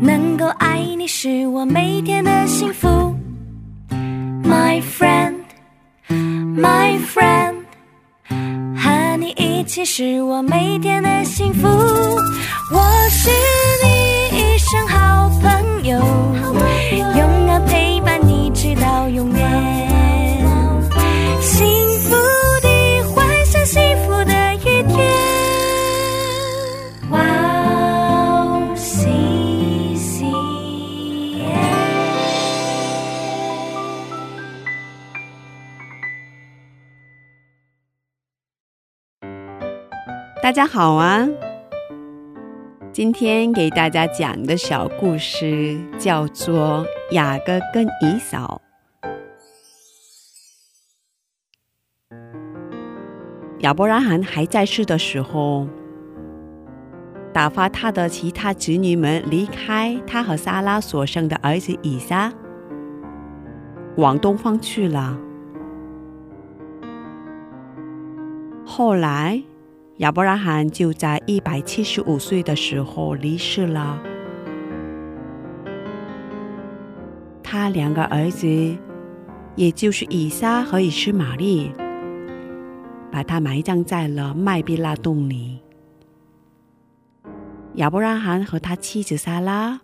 能够爱你是我每天的幸福 My friend, my friend 和你一起是我每天的幸福 我是你一生好朋友 永远陪伴你直到永远 大家好啊，今天给大家讲的小故事叫做雅各跟以扫。亚伯拉罕还在世的时候，打发他的其他子女们离开他和撒拉所生的儿子以撒，往东方去了。后来 亚伯拉罕就在175岁的时候离世了。他两个儿子，也就是以撒和以实玛利，把他埋葬在了麦比拉洞里。亚伯拉罕和他妻子撒拉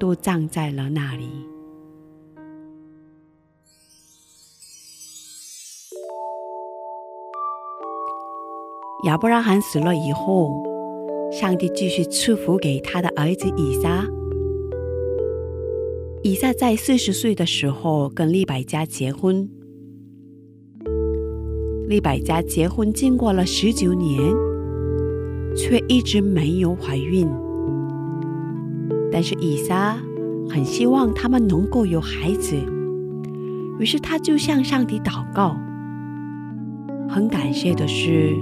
都葬在了那里。 亚伯拉罕死了以后，上帝继续赐福给他的儿子以撒。以撒在40岁的时候跟利百加结婚，利百加结婚经过了19年，却一直没有怀孕。但是以撒很希望他们能够有孩子，于是他就向上帝祷告。很感谢的是，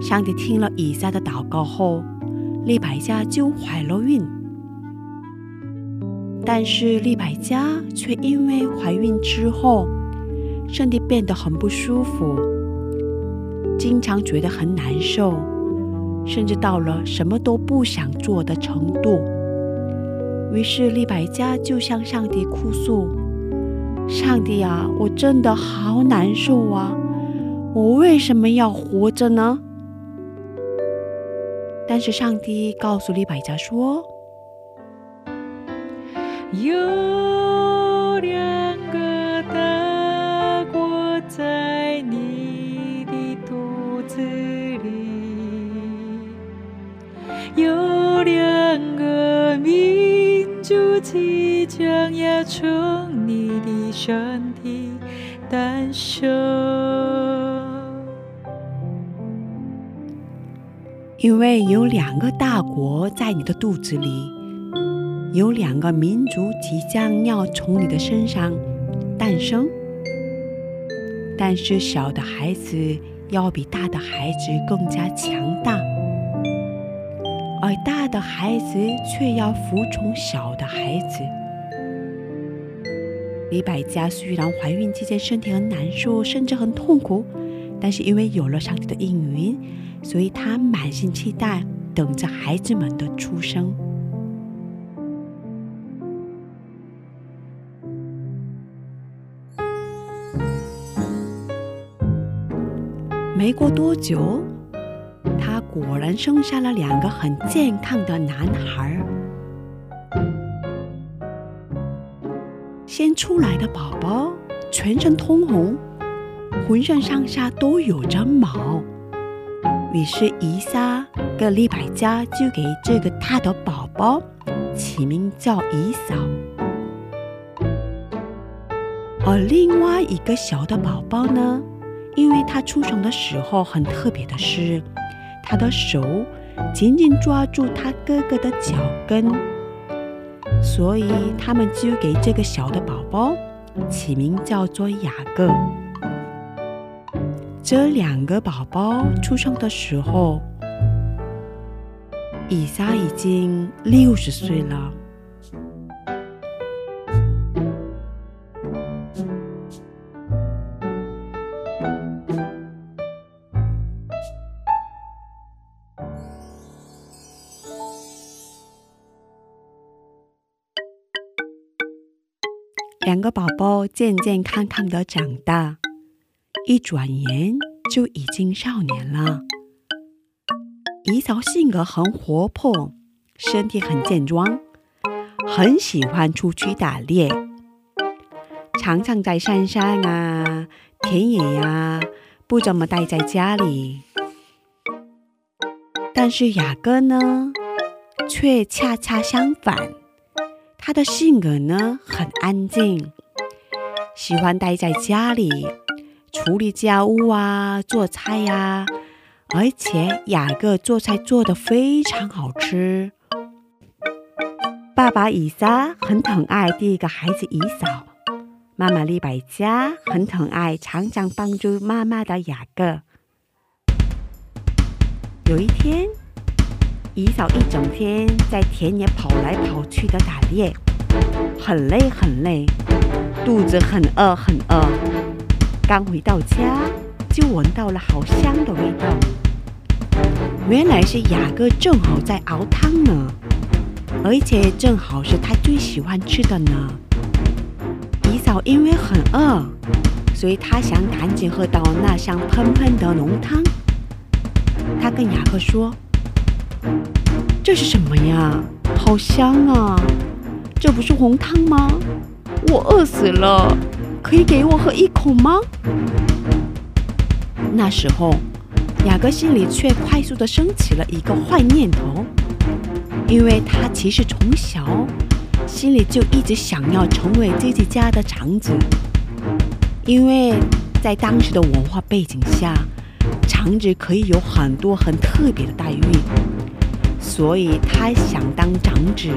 上帝听了以撒的祷告后，利百加就怀了孕。但是利百加却因为怀孕之后身体变得很不舒服，经常觉得很难受，甚至到了什么都不想做的程度。于是利百加就向上帝哭诉，上帝啊，我真的好难受啊，我为什么要活着呢？ 但是上帝告诉利百加说，有两个大国在你的肚子里，有两个民族即将要从你的身体诞生。 因为有两个大国在你的肚子里，有两个民族即将要从你的身上诞生，但是小的孩子要比大的孩子更加强大，而大的孩子却要服从小的孩子。利百加虽然怀孕这件事情很难受，甚至很痛苦， 但是因为有了上帝的应允， 所以他满心期待等着孩子们的出生。没过多久，他果然生下了两个很健康的男孩，先出来的宝宝全身通红， 浑身上下都有着毛，于是以撒跟利百加就给这个大的宝宝起名叫以扫。而另外一个小的宝宝呢，因为他出生的时候很特别的是，他的手紧紧抓住他哥哥的脚跟，所以他们就给这个小的宝宝起名叫做雅各。 这两个宝宝出生的时候，以撒已经60岁了。两个宝宝健健康康的长大，一转眼就已经少年了。姨嫂性格很活泼，身体很健壮，很喜欢出去打猎，常常在山上啊、田野啊，不怎么待在家里。但是雅各呢，却恰恰相反，他的性格呢很安静，喜欢待在家里处理家务啊、做菜啊，而且雅各做菜做得非常好吃。爸爸以撒很疼爱第一个孩子以扫，妈妈利百加很疼爱常常帮助妈妈的雅各。有一天，姨嫂一整天在田野跑来跑去的打猎，很累很累，肚子很饿很饿。刚回到家，就闻到了好香的味道。原来是雅各正好在熬汤呢，而且正好是他最喜欢吃的呢。姨嫂因为很饿，所以她想赶紧喝到那香喷喷的浓汤。她跟雅各说：“这是什么呀？好香啊！这不是红汤吗？我饿死了，可以给我喝一口吗？”那时候，雅各心里却快速地升起了一个坏念头，因为他其实从小心里就一直想要成为自己家的长子，因为在当时的文化背景下，长子可以有很多很特别的待遇，所以他想当长子，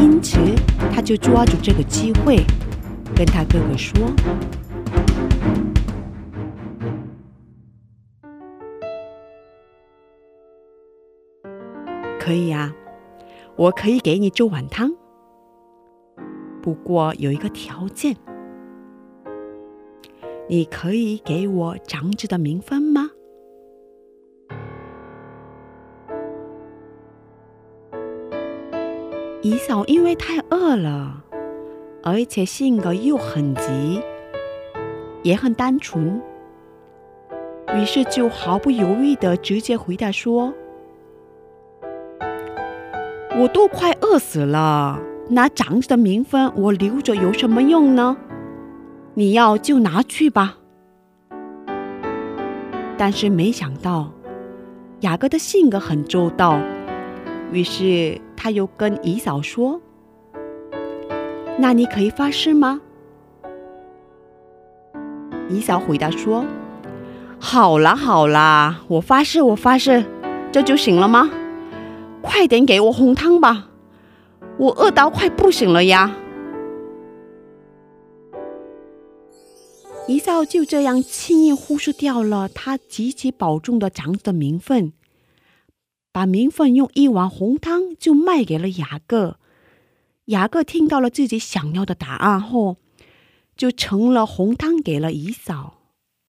因此他就抓住这个机会，跟他哥哥说：“可以啊，我可以给你这碗汤，不过有一个条件，你可以给我长子的名分吗？”姨嫂因为太饿了，而且性格又很急，也很单纯，于是就毫不犹豫地直接回答说：“我都快饿死了，拿长子的名分我留着有什么用呢？你要就拿去吧。”但是没想到，雅各的性格很周到，于是他又跟姨嫂说：“那你可以发誓吗？”姨嫂回答说：“好啦好啦，我发誓，这就行了吗？快点给我红汤吧，我饿到快不行了呀。”姨嫂就这样轻易忽视掉了他极其保重的长子的名分，把名分用一碗红汤就卖给了雅各。雅各听到了自己想要的答案后，就盛了红汤给了姨嫂。